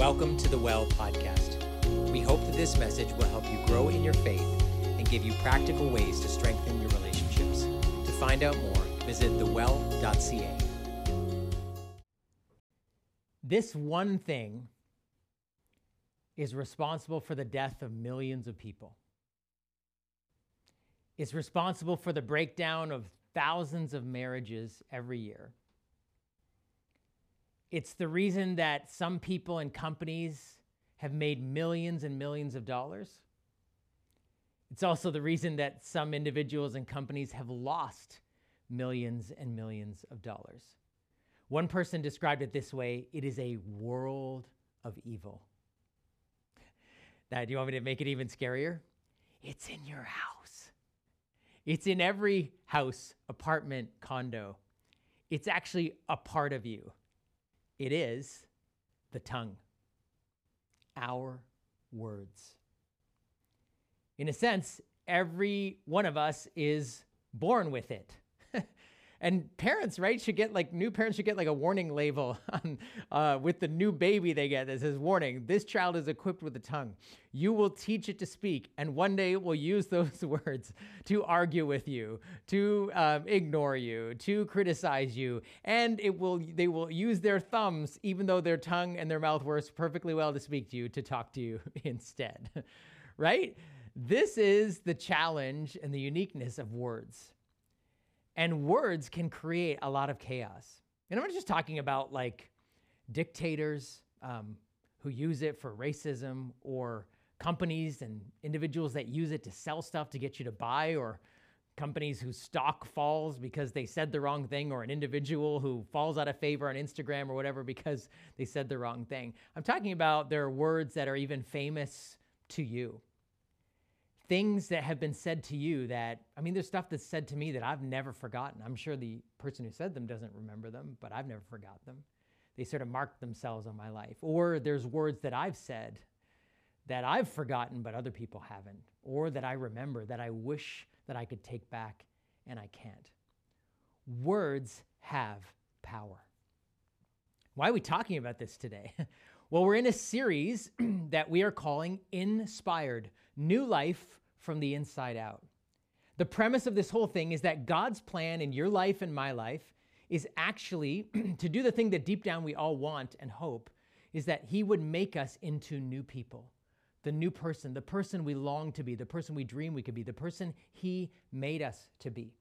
Welcome to The Well Podcast. We hope that this message will help you grow in your faith and give you practical ways to strengthen your relationships. To find out more, visit thewell.ca. This one thing is responsible for the death of millions of people. It's responsible for the breakdown of thousands of marriages every year. It's the reason that some people and companies have made millions and millions of dollars. It's also the reason that some individuals and companies have lost millions and millions of dollars. One person described it this way: it is a world of evil. Now, do you want me to make it even scarier? It's in your house. It's in every house, apartment, condo. It's actually a part of you. It is the tongue, our words. In a sense, every one of us is born with it. And parents, right, new parents should get a warning label on, with the new baby they get that says, warning, this child is equipped with the tongue. You will teach it to speak, and one day it will use those words to argue with you, to ignore you, to criticize you, and they will use their thumbs, even though their tongue and their mouth works perfectly well to speak to you, to talk to you instead, right? This is the challenge and the uniqueness of words. And words can create a lot of chaos. And I'm not just talking about like dictators who use it for racism, or companies and individuals that use it to sell stuff to get you to buy, or companies whose stock falls because they said the wrong thing, or an individual who falls out of favor on Instagram or whatever because they said the wrong thing. I'm talking about there are words that are even famous to you. Things that have been said to you that, I mean, there's stuff that's said to me that I've never forgotten. I'm sure the person who said them doesn't remember them, but I've never forgot them. They sort of marked themselves on my life. Or there's words that I've said that I've forgotten, but other people haven't. Or that I remember that I wish that I could take back and I can't. Words have power. Why are we talking about this today? Well, we're in a series that we are calling Inspired New Life from the Inside Out. The premise of this whole thing is that God's plan in your life and my life is actually to do the thing that deep down we all want and hope, is that he would make us into new people, the new person, the person we long to be, the person we dream we could be, the person he made us to be.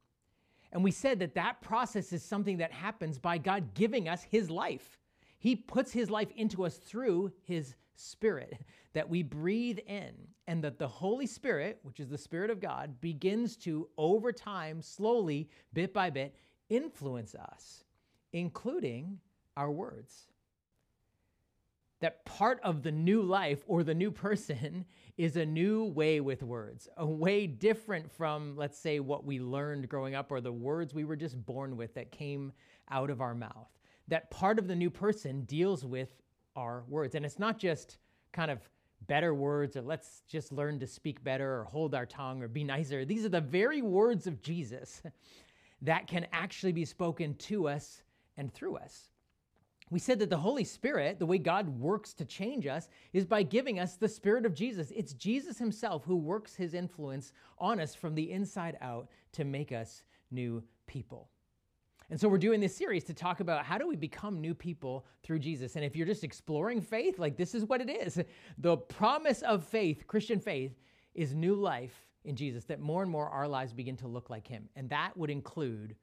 And we said that that process is something that happens by God giving us his life. He puts his life into us through his Spirit that we breathe in, and that the Holy Spirit, which is the Spirit of God, begins to, over time, slowly, bit by bit, influence us, including our words. That part of the new life or the new person is a new way with words, a way different from, let's say, what we learned growing up or the words we were just born with that came out of our mouth. That part of the new person deals with our words. And it's not just kind of better words, or let's just learn to speak better, or hold our tongue, or be nicer. These are the very words of Jesus that can actually be spoken to us and through us. We said that the Holy Spirit, the way God works to change us, is by giving us the Spirit of Jesus. It's Jesus himself who works his influence on us from the inside out to make us new people. And so we're doing this series to talk about how do we become new people through Jesus. And if you're just exploring faith, like this is what it is. The promise of faith, Christian faith, is new life in Jesus, that more and more our lives begin to look like him. And that would include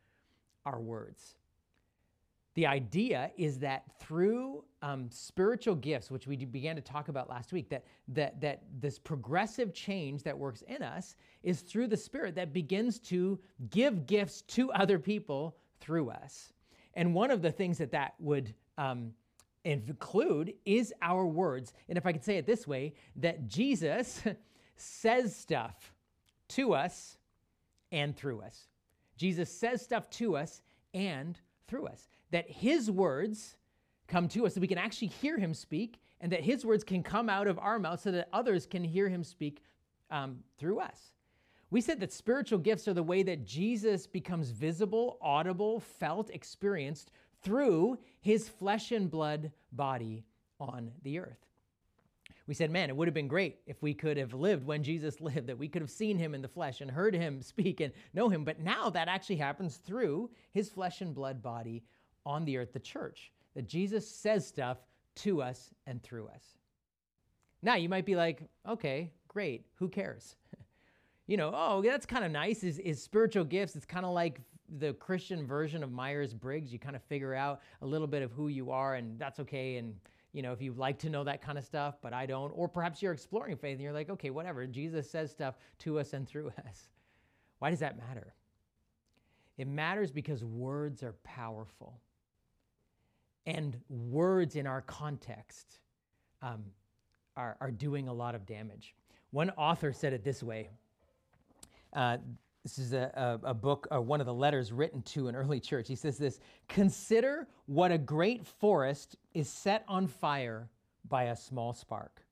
our words. The idea is that through spiritual gifts, which we began to talk about last week, that this progressive change that works in us is through the Spirit that begins to give gifts to other people through us. And one of the things that would include is our words. And if I could say it this way, that Jesus says stuff to us and through us. Jesus says stuff to us and through us. That his words come to us, so we can actually hear him speak, and that his words can come out of our mouth so that others can hear him speak through us. We said that spiritual gifts are the way that Jesus becomes visible, audible, felt, experienced through his flesh and blood body on the earth. We said, man, it would have been great if we could have lived when Jesus lived, that we could have seen him in the flesh and heard him speak and know him. But now that actually happens through his flesh and blood body on the earth, the church, that Jesus says stuff to us and through us. Now you might be like, okay, great, who cares? You know, oh, that's kind of nice, is spiritual gifts. It's kind of like the Christian version of Myers-Briggs. You kind of figure out a little bit of who you are, and that's okay. And you know, if you like to know that kind of stuff, but I don't, or perhaps you're exploring faith and you're like, okay, whatever, Jesus says stuff to us and through us. Why does that matter? It matters because words are powerful. And words in our context are doing a lot of damage. One author said it this way. This is a book, one of the letters written to an early church. He says this, "Consider what a great forest is set on fire by a small spark.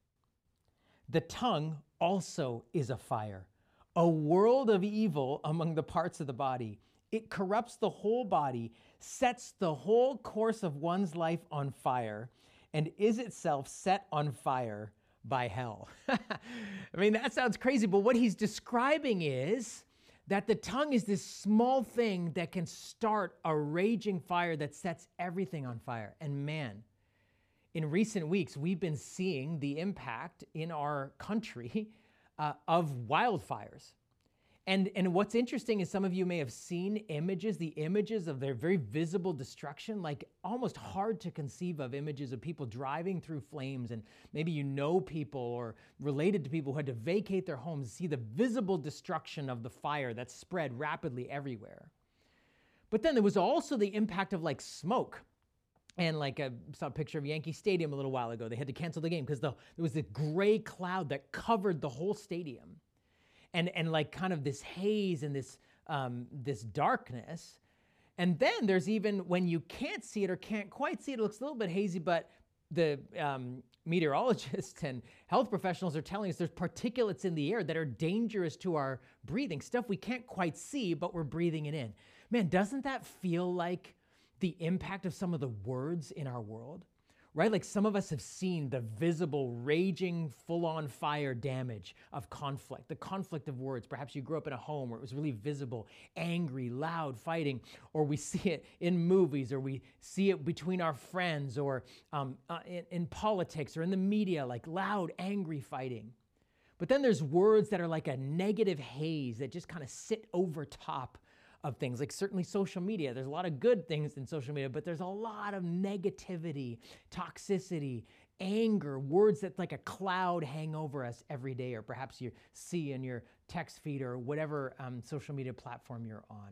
The tongue also is a fire, a world of evil among the parts of the body. It corrupts the whole body, sets the whole course of one's life on fire, and is itself set on fire by hell." I mean, that sounds crazy, but what he's describing is that the tongue is this small thing that can start a raging fire that sets everything on fire. And man, in recent weeks, we've been seeing the impact in our country of wildfires. And what's interesting is some of you may have seen images, the images of their very visible destruction, like almost hard to conceive of images of people driving through flames. And maybe you know people or related to people who had to vacate their homes to see the visible destruction of the fire that spread rapidly everywhere. But then there was also the impact of like smoke. And like I saw a picture of Yankee Stadium a little while ago. They had to cancel the game because there was the gray cloud that covered the whole stadium. And like kind of this haze and this darkness. And then there's even when you can't see it or can't quite see it, it looks a little bit hazy, but the meteorologists and health professionals are telling us there's particulates in the air that are dangerous to our breathing, stuff we can't quite see, but we're breathing it in. Man, doesn't that feel like the impact of some of the words in our world? Right? Like some of us have seen the visible, raging, full-on fire damage of conflict, the conflict of words. Perhaps you grew up in a home where it was really visible, angry, loud, fighting, or we see it in movies, or we see it between our friends, or in politics, or in the media, like loud, angry fighting. But then there's words that are like a negative haze that just kind of sit over top of things, like certainly social media. There's a lot of good things in social media, but there's a lot of negativity, toxicity, anger, words that like a cloud hang over us every day, or perhaps you see in your text feed or whatever social media platform you're on.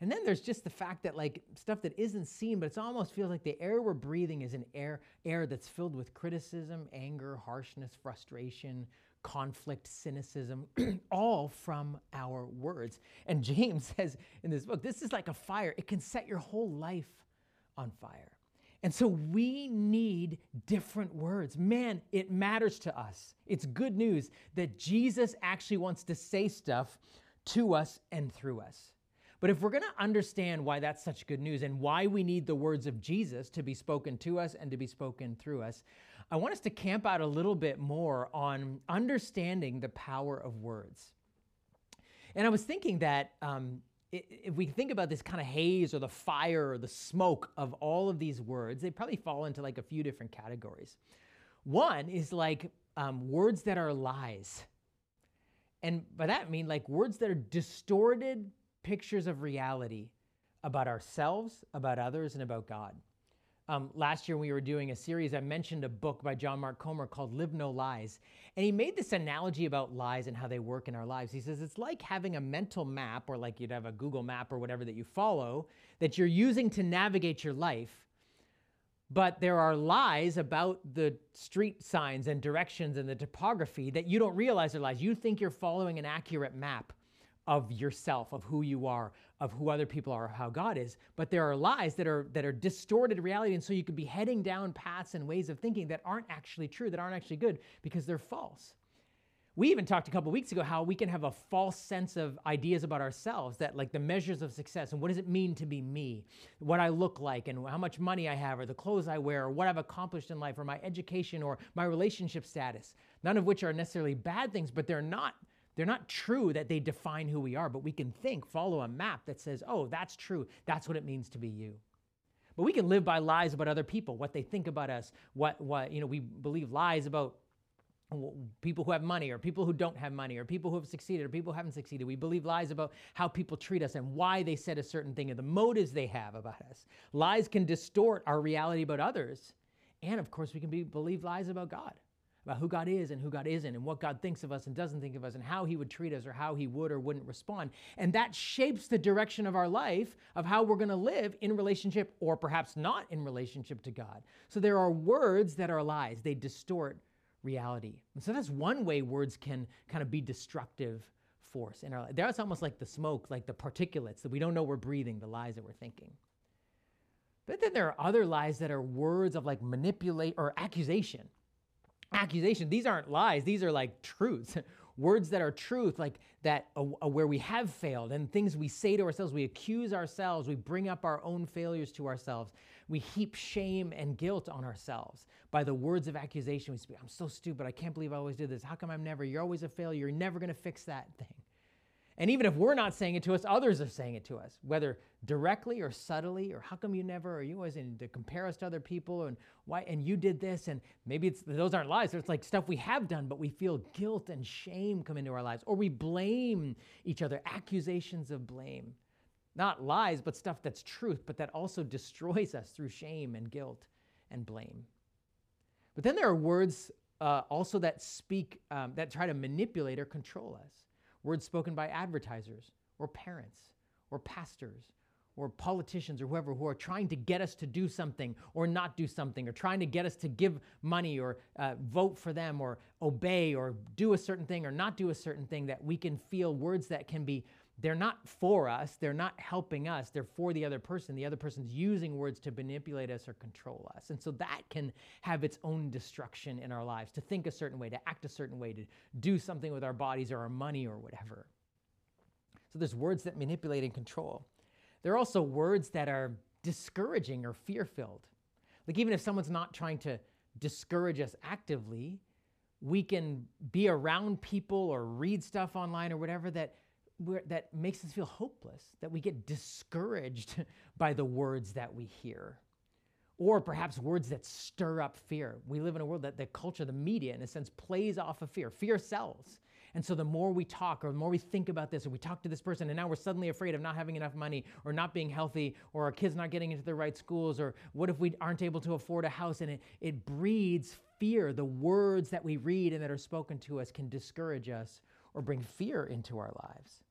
And then there's just the fact that like stuff that isn't seen, but it almost feels like the air we're breathing is an air that's filled with criticism, anger, harshness, frustration, conflict, cynicism, all from our words. And James says in this book, this is like a fire. It can set your whole life on fire. And so we need different words. Man, it matters to us. It's good news that Jesus actually wants to say stuff to us and through us. But if we're going to understand why that's such good news and why we need the words of Jesus to be spoken to us and to be spoken through us, I want us to camp out a little bit more on understanding the power of words. And I was thinking that if we think about this kind of haze or the fire or the smoke of all of these words, they probably fall into like a few different categories. One is like words that are lies. And by that I mean like words that are distorted pictures of reality about ourselves, about others, and about God. Last year, we were doing a series. I mentioned a book by John Mark Comer called Live No Lies. And he made this analogy about lies and how they work in our lives. He says, it's like having a mental map, or like you'd have a Google map or whatever that you follow, that you're using to navigate your life. But there are lies about the street signs and directions and the topography that you don't realize are lies. You think you're following an accurate map of yourself, of who you are, of who other people are, how God is. But there are lies that are distorted reality. And so you could be heading down paths and ways of thinking that aren't actually true, that aren't actually good, because they're false. We even talked a couple weeks ago how we can have a false sense of ideas about ourselves, that like the measures of success and what does it mean to be me, what I look like and how much money I have or the clothes I wear or what I've accomplished in life or my education or my relationship status, none of which are necessarily bad things, but they're not true that they define who we are, but we can follow a map that says, oh, that's true. That's what it means to be you. But we can live by lies about other people, what they think about us, we believe lies about people who have money or people who don't have money or people who have succeeded or people who haven't succeeded. We believe lies about how people treat us and why they said a certain thing and the motives they have about us. Lies can distort our reality about others. And of course, we can believe lies about God, about who God is and who God isn't and what God thinks of us and doesn't think of us and how he would treat us or how he would or wouldn't respond. And that shapes the direction of our life, of how we're going to live in relationship or perhaps not in relationship to God. So there are words that are lies. They distort reality. And so that's one way words can kind of be destructive force in our life. That's almost like the smoke, like the particulates that we don't know we're breathing, the lies that we're thinking. But then there are other lies that are words of like manipulate or accusation. Accusation, these aren't lies, these are like truths. Words that are truth, like that where we have failed and things we say to ourselves, we accuse ourselves, we bring up our own failures to ourselves. We heap shame and guilt on ourselves by the words of accusation. We speak, I'm so stupid. I can't believe I always do this. How come you're always a failure. You're never going to fix that thing. And even if we're not saying it to us, others are saying it to us, whether directly or subtly, or how come you never, or you always, and to compare us to other people, and why, and you did this, and maybe those aren't lies. It's like stuff we have done, but we feel guilt and shame come into our lives, or we blame each other, accusations of blame, not lies, but stuff that's truth, but that also destroys us through shame and guilt and blame. But then there are words also that speak, that try to manipulate or control us. Words spoken by advertisers or parents or pastors or politicians or whoever who are trying to get us to do something or not do something or trying to get us to give money or vote for them or obey or do a certain thing or not do a certain thing, that we can feel words that can be, they're not for us, they're not helping us, they're for the other person. The other person's using words to manipulate us or control us. And so that can have its own destruction in our lives, to think a certain way, to act a certain way, to do something with our bodies or our money or whatever. So there's words that manipulate and control. There are also words that are discouraging or fear-filled. Like even if someone's not trying to discourage us actively, we can be around people or read stuff online or whatever that makes us feel hopeless, that we get discouraged by the words that we hear, or perhaps words that stir up fear. We live in a world that the culture, the media, in a sense, plays off of fear. Fear sells. And so the more we talk or the more we think about this or we talk to this person and now we're suddenly afraid of not having enough money or not being healthy or our kids not getting into the right schools or what if we aren't able to afford a house, and it breeds fear. The words that we read and that are spoken to us can discourage us or bring fear into our lives.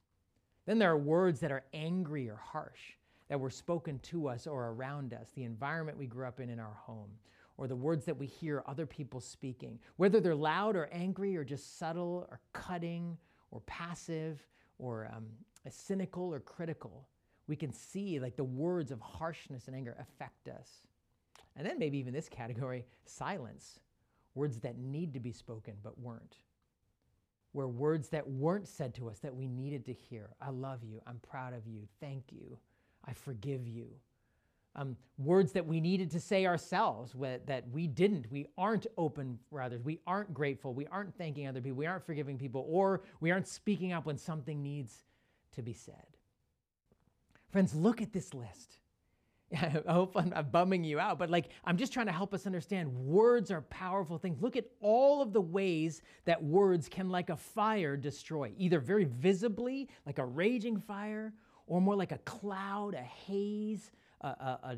Then there are words that are angry or harsh that were spoken to us or around us, the environment we grew up in our home, or the words that we hear other people speaking, whether they're loud or angry or just subtle or cutting or passive or cynical or critical. We can see like the words of harshness and anger affect us. And then maybe even this category, silence, words that need to be spoken but weren't. Were words that weren't said to us that we needed to hear. I love you. I'm proud of you. Thank you. I forgive you. Words that we needed to say ourselves that we didn't. We aren't open for others. We aren't grateful. We aren't thanking other people. We aren't forgiving people, or we aren't speaking up when something needs to be said. Friends, look at this list. I hope I'm not bumming you out, but like I'm just trying to help us understand words are powerful things. Look at all of the ways that words can, like a fire, destroy, either very visibly, like a raging fire, or more like a cloud, a haze, a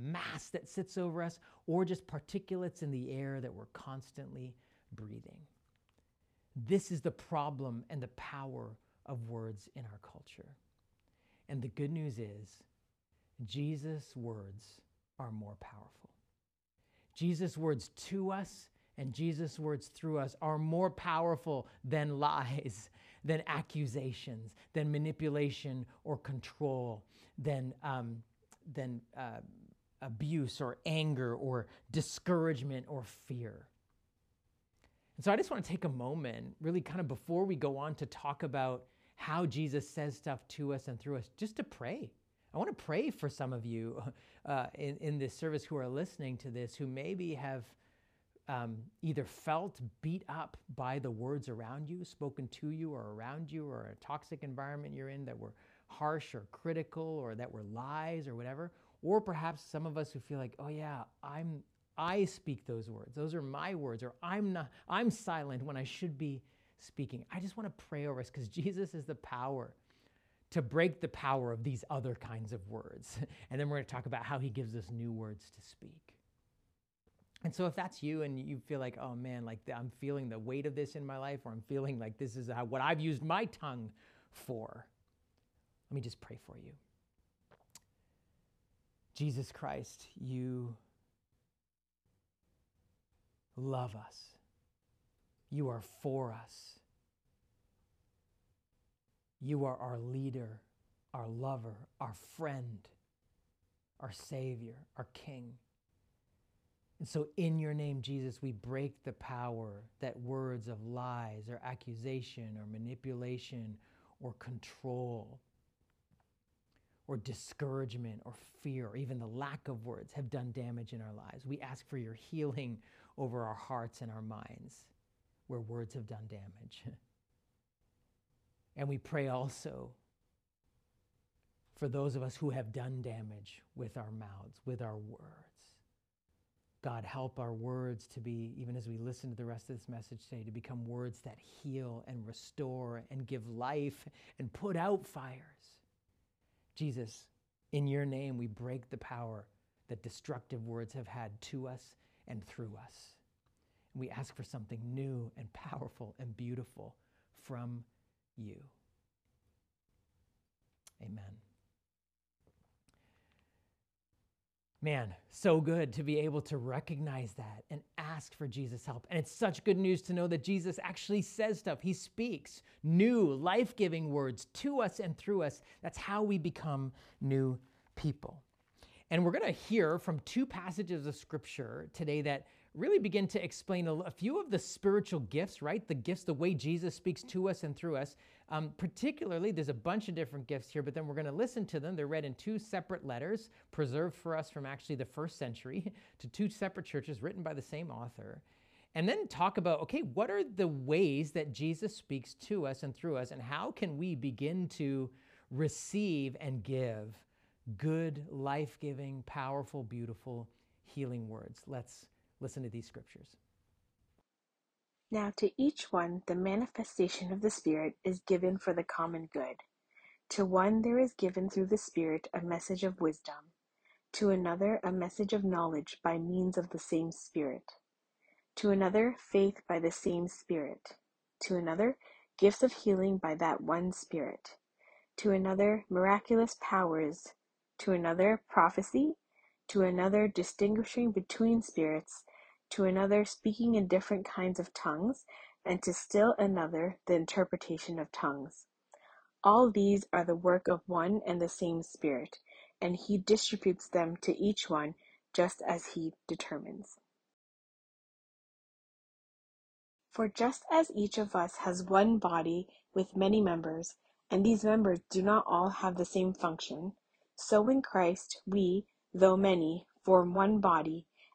mass that sits over us, or just particulates in the air that we're constantly breathing. This is the problem and the power of words in our culture. And the good news is, Jesus' words are more powerful. Jesus' words to us and Jesus' words through us are more powerful than lies, than accusations, than manipulation or control, than abuse or anger or discouragement or fear. And so I just want to take a moment, really kind of before we go on to talk about how Jesus says stuff to us and through us, just to pray. I want to pray for some of you in this service who are listening to this, who maybe have either felt beat up by the words around you, spoken to you or around you, or a toxic environment you're in that were harsh or critical or that were lies or whatever. Or perhaps some of us who feel like, oh yeah, I speak those words. Those are my words, or I'm silent when I should be speaking. I just want to pray over us because Jesus is the power to break the power of these other kinds of words. And then we're going to talk about how he gives us new words to speak. And so if that's you and you feel like, oh man, like I'm feeling the weight of this in my life, or I'm feeling like this is what I've used my tongue for, let me just pray for you. Jesus Christ, you love us. You are for us. You are our leader, our lover, our friend, our Savior, our King. And so in your name, Jesus, we break the power that words of lies or accusation or manipulation or control or discouragement or fear, or even the lack of words, have done damage in our lives. We ask for your healing over our hearts and our minds where words have done damage. And we pray also for those of us who have done damage with our mouths, with our words. God, help our words to be, even as we listen to the rest of this message today, to become words that heal and restore and give life and put out fires. Jesus, in your name, we break the power that destructive words have had to us and through us. And we ask for something new and powerful and beautiful from you. Amen. Man, so good to be able to recognize that and ask for Jesus' help. And it's such good news to know that Jesus actually says stuff. He speaks new, life-giving words to us and through us. That's how we become new people. And we're going to hear from two passages of Scripture today that really begin to explain a few of the spiritual gifts, right? The gifts, the way Jesus speaks to us and through us. Particularly, there's a bunch of different gifts here, but then we're going to listen to them. They're read in two separate letters, preserved for us from actually the first century, to two separate churches written by the same author. And then talk about, okay, what are the ways that Jesus speaks to us and through us, and how can we begin to receive and give good, life-giving, powerful, beautiful, healing words? Let's listen to these scriptures. Now to each one the manifestation of the Spirit is given for the common good. To one there is given through the Spirit a message of wisdom, to another a message of knowledge by means of the same Spirit, to another faith by the same Spirit, to another gifts of healing by that one Spirit, to another miraculous powers, to another prophecy, to another distinguishing between spirits, to another speaking in different kinds of tongues, and to still another the interpretation of tongues. All these are the work of one and the same Spirit, and he distributes them to each one just as he determines. For just as each of us has one body with many members, and these members do not all have the same function, so in Christ we, though many, form one body,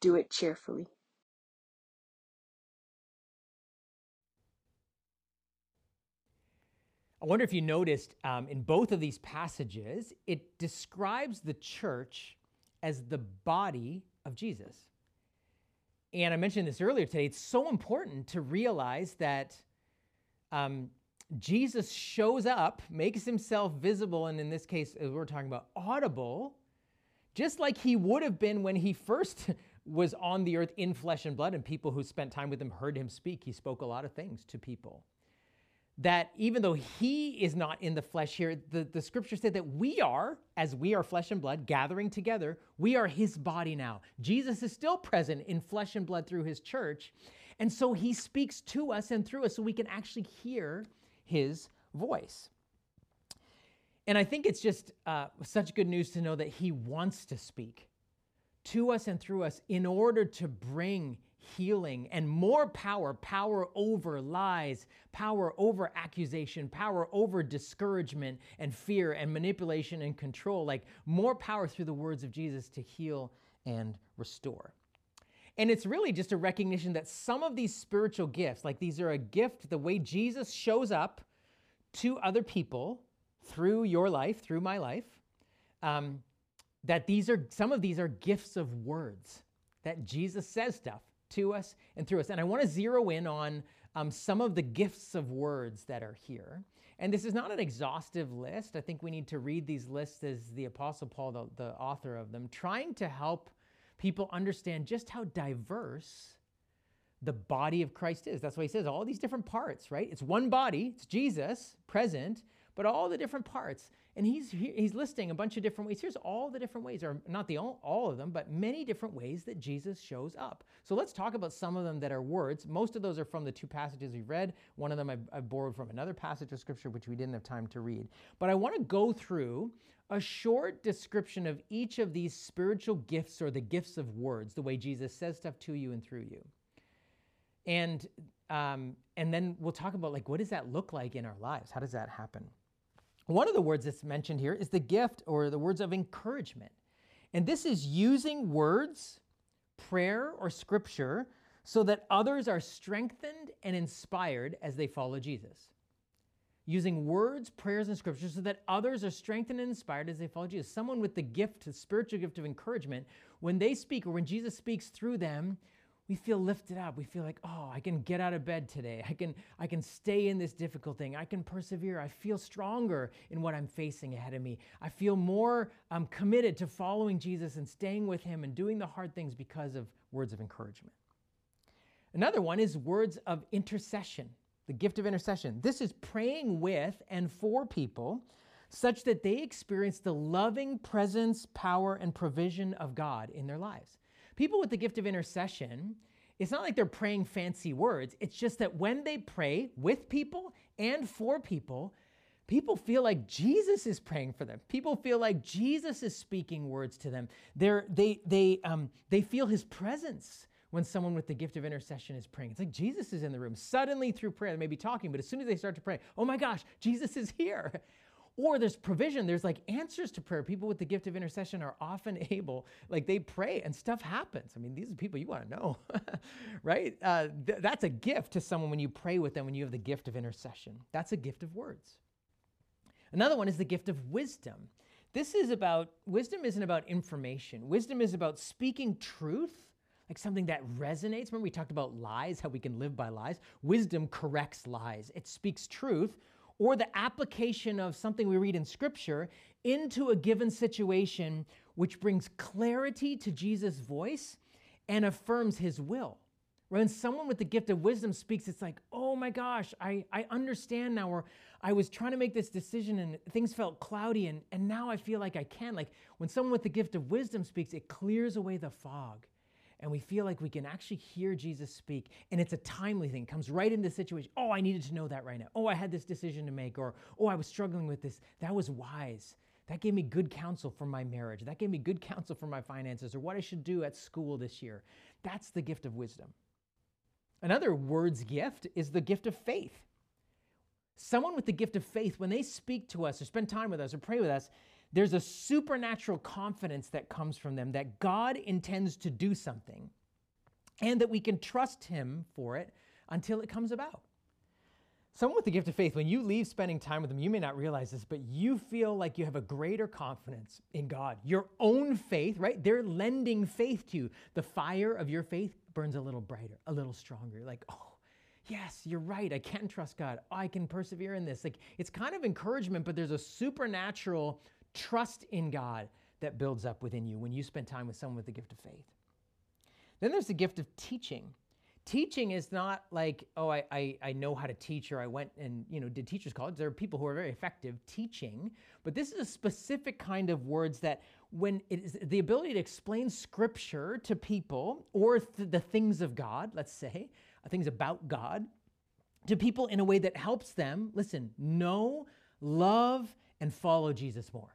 do it cheerfully. I wonder if you noticed in both of these passages, it describes the church as the body of Jesus. And I mentioned this earlier today, it's so important to realize that Jesus shows up, makes himself visible, and in this case, as we're talking about, audible, just like he would have been when he first was on the earth in flesh and blood, and people who spent time with him heard him speak. He spoke a lot of things to people. That even though he is not in the flesh here, the scripture said that we are, as we are flesh and blood, gathering together, we are his body now. Jesus is still present in flesh and blood through his church. And so he speaks to us and through us so we can actually hear his voice. And I think it's just such good news to know that he wants to speak to us and through us in order to bring healing and more power, power over lies, power over accusation, power over discouragement and fear and manipulation and control, like more power through the words of Jesus to heal and restore. And it's really just a recognition that some of these spiritual gifts, like these are a gift, the way Jesus shows up to other people through your life, through my life, that these are, some of these are gifts of words that Jesus says stuff to us and through us. And I want to zero in on some of the gifts of words that are here. And this is not an exhaustive list. I think we need to read these lists as the Apostle Paul, the author of them, trying to help people understand just how diverse the body of Christ is. That's why he says all these different parts, right? It's one body, it's Jesus present, but all the different parts. And he's listing a bunch of different ways. Here's all the different ways, or not the all of them, but many different ways that Jesus shows up. So let's talk about some of them that are words. Most of those are from the two passages we read. One of them I borrowed from another passage of scripture, which we didn't have time to read. But I want to go through a short description of each of these spiritual gifts or the gifts of words, the way Jesus says stuff to you and through you. And then we'll talk about like, what does that look like in our lives? How does that happen? One of the words that's mentioned here is the gift or the words of encouragement. And this is using words, prayer, or scripture so that others are strengthened and inspired as they follow Jesus. Using words, prayers, and scripture so that others are strengthened and inspired as they follow Jesus. Someone with the gift, the spiritual gift of encouragement, when they speak or when Jesus speaks through them, we feel lifted up. We feel like, oh, I can get out of bed today. I can stay in this difficult thing. I can persevere. I feel stronger in what I'm facing ahead of me. I feel more committed to following Jesus and staying with him and doing the hard things because of words of encouragement. Another one is words of intercession, the gift of intercession. This is praying with and for people such that they experience the loving presence, power, and provision of God in their lives. People with the gift of intercession, it's not like they're praying fancy words. It's just that when they pray with people and for people, people feel like Jesus is praying for them. People feel like Jesus is speaking words to them. They feel his presence when someone with the gift of intercession is praying. It's like Jesus is in the room. Suddenly through prayer, they may be talking, but as soon as they start to pray, oh my gosh, Jesus is here. Or there's provision, there's like answers to prayer. People with the gift of intercession are often able, like they pray and stuff happens. I mean, these are people you want to know, right? That's a gift to someone when you pray with them, when you have the gift of intercession. That's a gift of words. Another one is the gift of wisdom. This is about, wisdom isn't about information. Wisdom is about speaking truth, like something that resonates. Remember we talked about lies, how we can live by lies. Wisdom corrects lies. It speaks truth, or the application of something we read in scripture into a given situation, which brings clarity to Jesus' voice and affirms his will. When someone with the gift of wisdom speaks, it's like, oh my gosh, I understand now, or I was trying to make this decision and things felt cloudy and now I feel like I can. Like when someone with the gift of wisdom speaks, it clears away the fog. And we feel like we can actually hear Jesus speak. And it's a timely thing. It comes right into the situation. Oh, I needed to know that right now. Oh, I had this decision to make. Or, oh, I was struggling with this. That was wise. That gave me good counsel for my marriage. That gave me good counsel for my finances or what I should do at school this year. That's the gift of wisdom. Another words gift is the gift of faith. Someone with the gift of faith, when they speak to us or spend time with us or pray with us, there's a supernatural confidence that comes from them that God intends to do something and that we can trust him for it until it comes about. Someone with the gift of faith, when you leave spending time with them, you may not realize this, but you feel like you have a greater confidence in God. Your own faith, right? They're lending faith to you. The fire of your faith burns a little brighter, a little stronger. Like, oh, yes, you're right. I can trust God. I can persevere in this. Like, it's kind of encouragement, but there's a supernatural trust in God that builds up within you when you spend time with someone with the gift of faith. Then there's the gift of teaching. Teaching is not like, oh, I know how to teach, or I went and, you know, did teacher's college. There are people who are very effective teaching, but this is a specific kind of words that when it is the ability to explain scripture to people, or the things of God, let's say, things about God, to people in a way that helps them, listen, know, love, and follow Jesus more.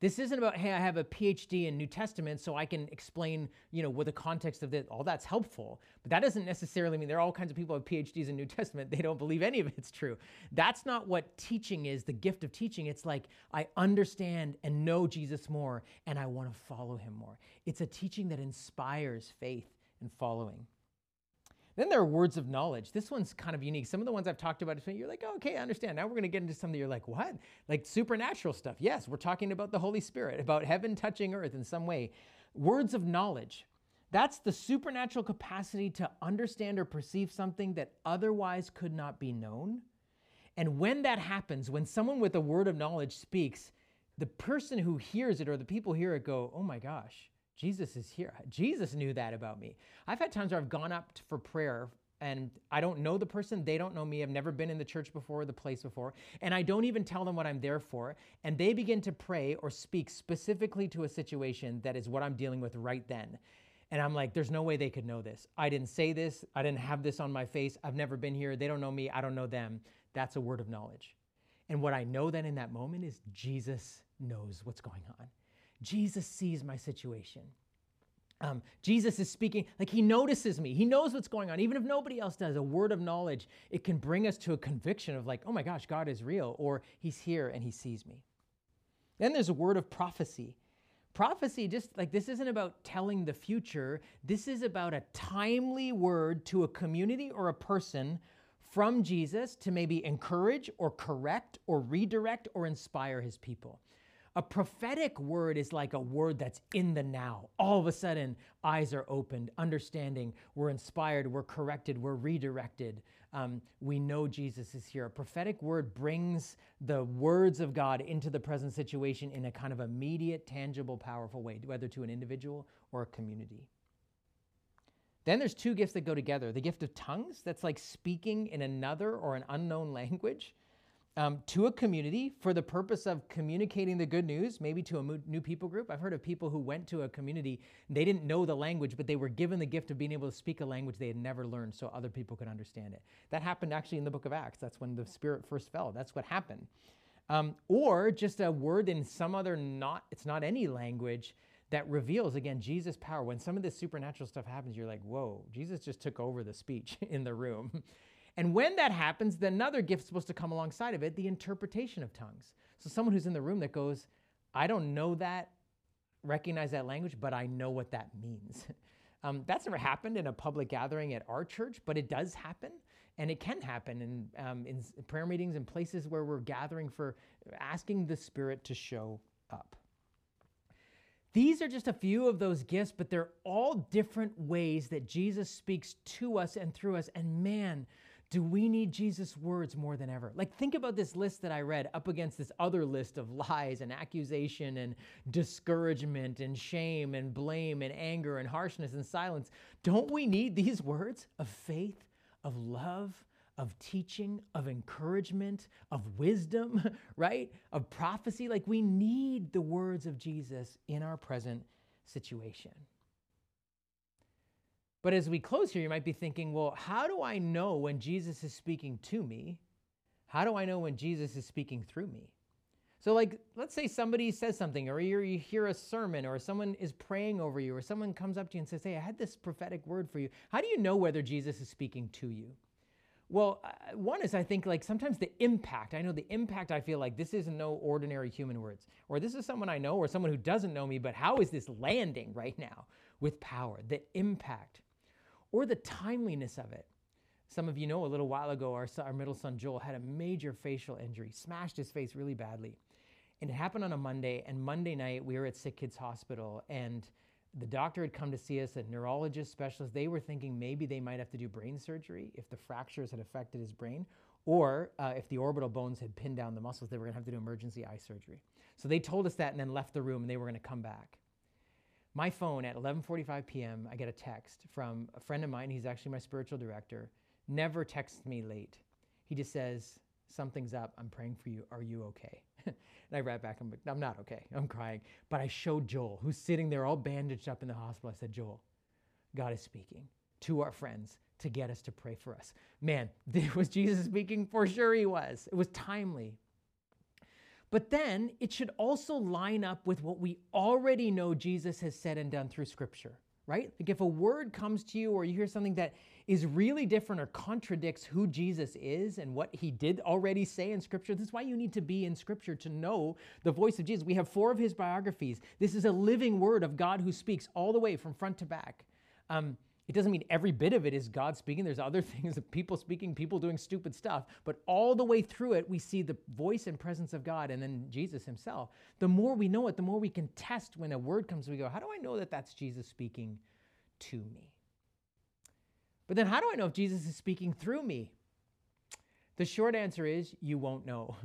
This isn't about, hey, I have a PhD in New Testament, so I can explain, you know, what the context of this, all that's helpful. But that doesn't necessarily mean there are all kinds of people who have PhDs in New Testament. They don't believe any of it's true. That's not what teaching is, the gift of teaching. It's like, I understand and know Jesus more, and I want to follow him more. It's a teaching that inspires faith and following. Then there are words of knowledge. This one's kind of unique. Some of the ones I've talked about, you're like, oh, okay, I understand. Now we're going to get into something you're like, what? Like supernatural stuff. Yes, we're talking about the Holy Spirit, about heaven touching earth in some way. Words of knowledge. That's the supernatural capacity to understand or perceive something that otherwise could not be known. And when that happens, when someone with a word of knowledge speaks, the person who hears it or the people who hear it go, oh my gosh, Jesus is here. Jesus knew that about me. I've had times where I've gone up for prayer and I don't know the person. They don't know me. I've never been in the church before, the place before. And I don't even tell them what I'm there for. And they begin to pray or speak specifically to a situation that is what I'm dealing with right then. And I'm like, there's no way they could know this. I didn't say this. I didn't have this on my face. I've never been here. They don't know me. I don't know them. That's a word of knowledge. And what I know then in that moment is Jesus knows what's going on. Jesus sees my situation. Jesus is speaking, like he notices me. He knows what's going on. Even if nobody else does, a word of knowledge, it can bring us to a conviction of like, oh my gosh, God is real, or he's here and he sees me. Then there's a word of prophecy. Prophecy, just like this isn't about telling the future. This is about a timely word to a community or a person from Jesus to maybe encourage or correct or redirect or inspire his people. A prophetic word is like a word that's in the now. All of a sudden, eyes are opened, understanding, we're inspired, we're corrected, we're redirected. We know Jesus is here. A prophetic word brings the words of God into the present situation in a kind of immediate, tangible, powerful way, whether to an individual or a community. Then there's two gifts that go together. The gift of tongues, that's like speaking in another or an unknown language. To a community for the purpose of communicating the good news, maybe to a new people group. I've heard of people who went to a community, they didn't know the language, but they were given the gift of being able to speak a language they had never learned so other people could understand it. That happened actually in the book of Acts. That's when the Spirit first fell. That's what happened. Or just a word in some other it's not any language that reveals, again, Jesus' power. When some of this supernatural stuff happens, you're like, whoa, Jesus just took over the speech in the room. And when that happens, then another gift is supposed to come alongside of it, the interpretation of tongues. So someone who's in the room that goes, I don't know that, recognize that language, but I know what that means. That's never happened in a public gathering at our church, but it does happen. And it can happen in prayer meetings and places where we're gathering for asking the Spirit to show up. These are just a few of those gifts, but they're all different ways that Jesus speaks to us and through us. And man, do we need Jesus' words more than ever? Like, think about this list that I read up against this other list of lies and accusation and discouragement and shame and blame and anger and harshness and silence. Don't we need these words of faith, of love, of teaching, of encouragement, of wisdom, right? Of prophecy? Like, we need the words of Jesus in our present situation. But as we close here, you might be thinking, well, how do I know when Jesus is speaking to me? How do I know when Jesus is speaking through me? So like, let's say somebody says something, or you hear a sermon, or someone is praying over you, or someone comes up to you and says, hey, I had this prophetic word for you. How do you know whether Jesus is speaking to you? Well, one is, I think, like sometimes the impact. I know the impact. I feel like this is no ordinary human words, or this is someone I know, or someone who doesn't know me, but how is this landing right now with power? The impact. Or the timeliness of it. Some of you know a little while ago, our middle son Joel had a major facial injury, smashed his face really badly. And it happened on a Monday, and Monday night we were at Sick Kids Hospital, and the doctor had come to see us, a neurologist specialist. They were thinking maybe they might have to do brain surgery if the fractures had affected his brain, or if the orbital bones had pinned down the muscles, they were gonna have to do emergency eye surgery. So they told us that and then left the room, and they were gonna come back. my phone at 11:45 p.m., I get a text from a friend of mine. He's actually my spiritual director. Never texts me late. He just says, something's up. I'm praying for you. Are you okay? And I write back, I'm like, I'm not okay. I'm crying. But I showed Joel, who's sitting there all bandaged up in the hospital. I said, Joel, God is speaking to our friends to get us to pray for us. Man, was Jesus speaking? For sure he was. It was timely. But then it should also line up with what we already know Jesus has said and done through Scripture, right? Like if a word comes to you or you hear something that is really different or contradicts who Jesus is and what he did already say in Scripture, this is why you need to be in Scripture to know the voice of Jesus. We have 4 of his biographies. This is a living word of God who speaks all the way from front to back. It doesn't mean every bit of it is God speaking. There's other things of people speaking, people doing stupid stuff. But all the way through it, we see the voice and presence of God and then Jesus himself. The more we know it, the more we can test when a word comes, we go, how do I know that that's Jesus speaking to me? But then how do I know if Jesus is speaking through me? The short answer is you won't know.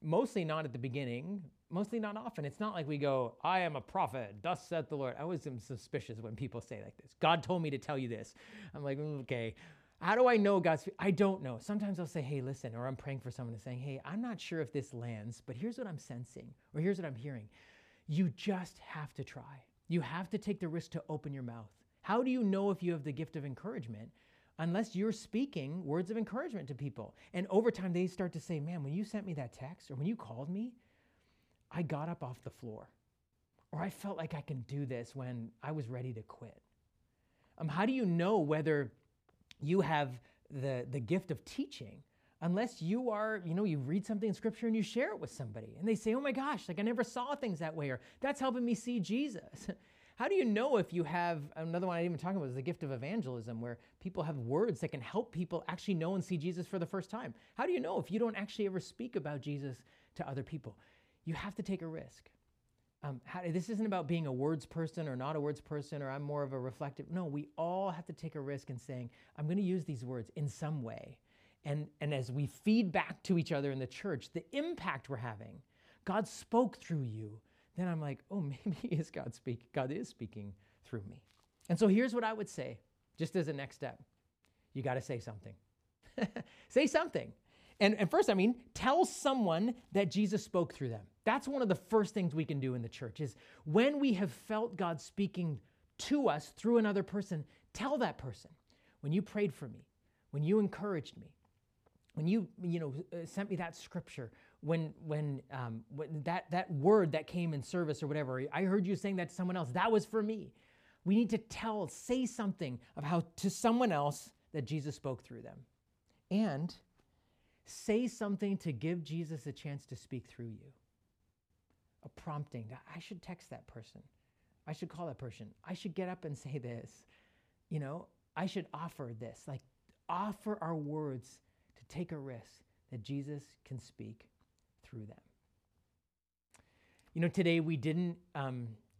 Mostly not at the beginning. Mostly not often. It's not like we go, I am a prophet, thus saith the Lord. I always am suspicious when people say like this. God told me to tell you this. I'm like, okay, how do I know God's? I don't know. Sometimes I'll say, hey, listen, or I'm praying for someone and saying, hey, I'm not sure if this lands, but here's what I'm sensing, or here's what I'm hearing. You just have to try. You have to take the risk to open your mouth. How do you know if you have the gift of encouragement? Unless you're speaking words of encouragement to people. And over time, they start to say, man, when you sent me that text, or when you called me, I got up off the floor, or I felt like I can do this when I was ready to quit. How do you know whether you have the gift of teaching unless you are, you read something in Scripture and you share it with somebody and they say, oh my gosh, like I never saw things that way, or that's helping me see Jesus. How do you know if you have, another one I didn't even talk about is the gift of evangelism, where people have words that can help people actually know and see Jesus for the first time. How do you know if you don't actually ever speak about Jesus to other people? You have to take a risk. This isn't about being a words person or not a words person, or I'm more of a reflective. No, we all have to take a risk in saying, I'm going to use these words in some way. And as we feed back to each other in the church, the impact we're having, God spoke through you. Then I'm like, oh, maybe is God speaking? God is speaking through me. And so here's what I would say, just as a next step. You got to say something. Say something. And first, tell someone that Jesus spoke through them. That's one of the first things we can do in the church is when we have felt God speaking to us through another person, tell that person. When you prayed for me, when you encouraged me, when you sent me that scripture, when that word that came in service or whatever, I heard you saying that to someone else, that was for me. We need to say something of how to someone else that Jesus spoke through them. And say something to give Jesus a chance to speak through you. A prompting. I should text that person. I should call that person. I should get up and say this. I should offer this. Like, offer our words to take a risk that Jesus can speak through them. Today we didn't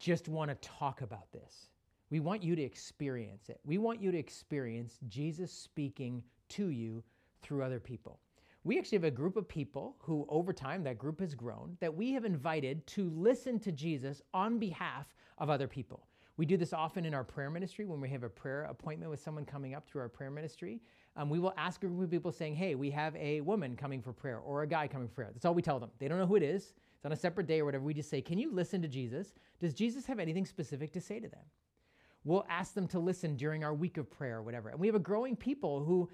just want to talk about this. We want you to experience it. We want you to experience Jesus speaking to you through other people. We actually have a group of people who, over time, that group has grown, that we have invited to listen to Jesus on behalf of other people. We do this often in our prayer ministry when we have a prayer appointment with someone coming up through our prayer ministry. We will ask a group of people saying, hey, we have a woman coming for prayer or a guy coming for prayer. That's all we tell them. They don't know who it is. It's on a separate day or whatever. We just say, can you listen to Jesus? Does Jesus have anything specific to say to them? We'll ask them to listen during our week of prayer or whatever. And we have a growing people who,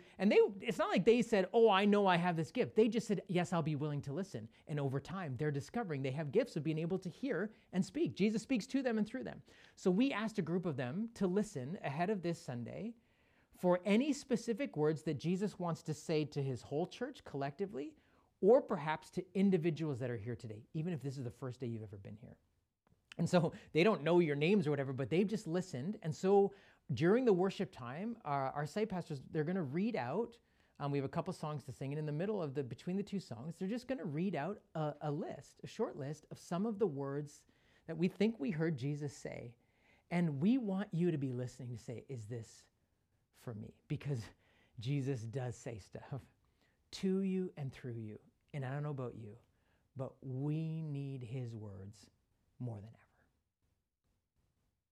it's not like they said, oh, I know I have this gift. They just said, yes, I'll be willing to listen. And over time, they're discovering they have gifts of being able to hear and speak. Jesus speaks to them and through them. So we asked a group of them to listen ahead of this Sunday for any specific words that Jesus wants to say to his whole church collectively, or perhaps to individuals that are here today, even if this is the first day you've ever been here. And so they don't know your names or whatever, but they've just listened. And so during the worship time, our site pastors, they're going to read out. We have a couple songs to sing. And in the middle of between the two songs, they're just going to read out a short list of some of the words that we think we heard Jesus say. And we want you to be listening to say, is this for me? Because Jesus does say stuff to you and through you. And I don't know about you, but we need his words more than ever.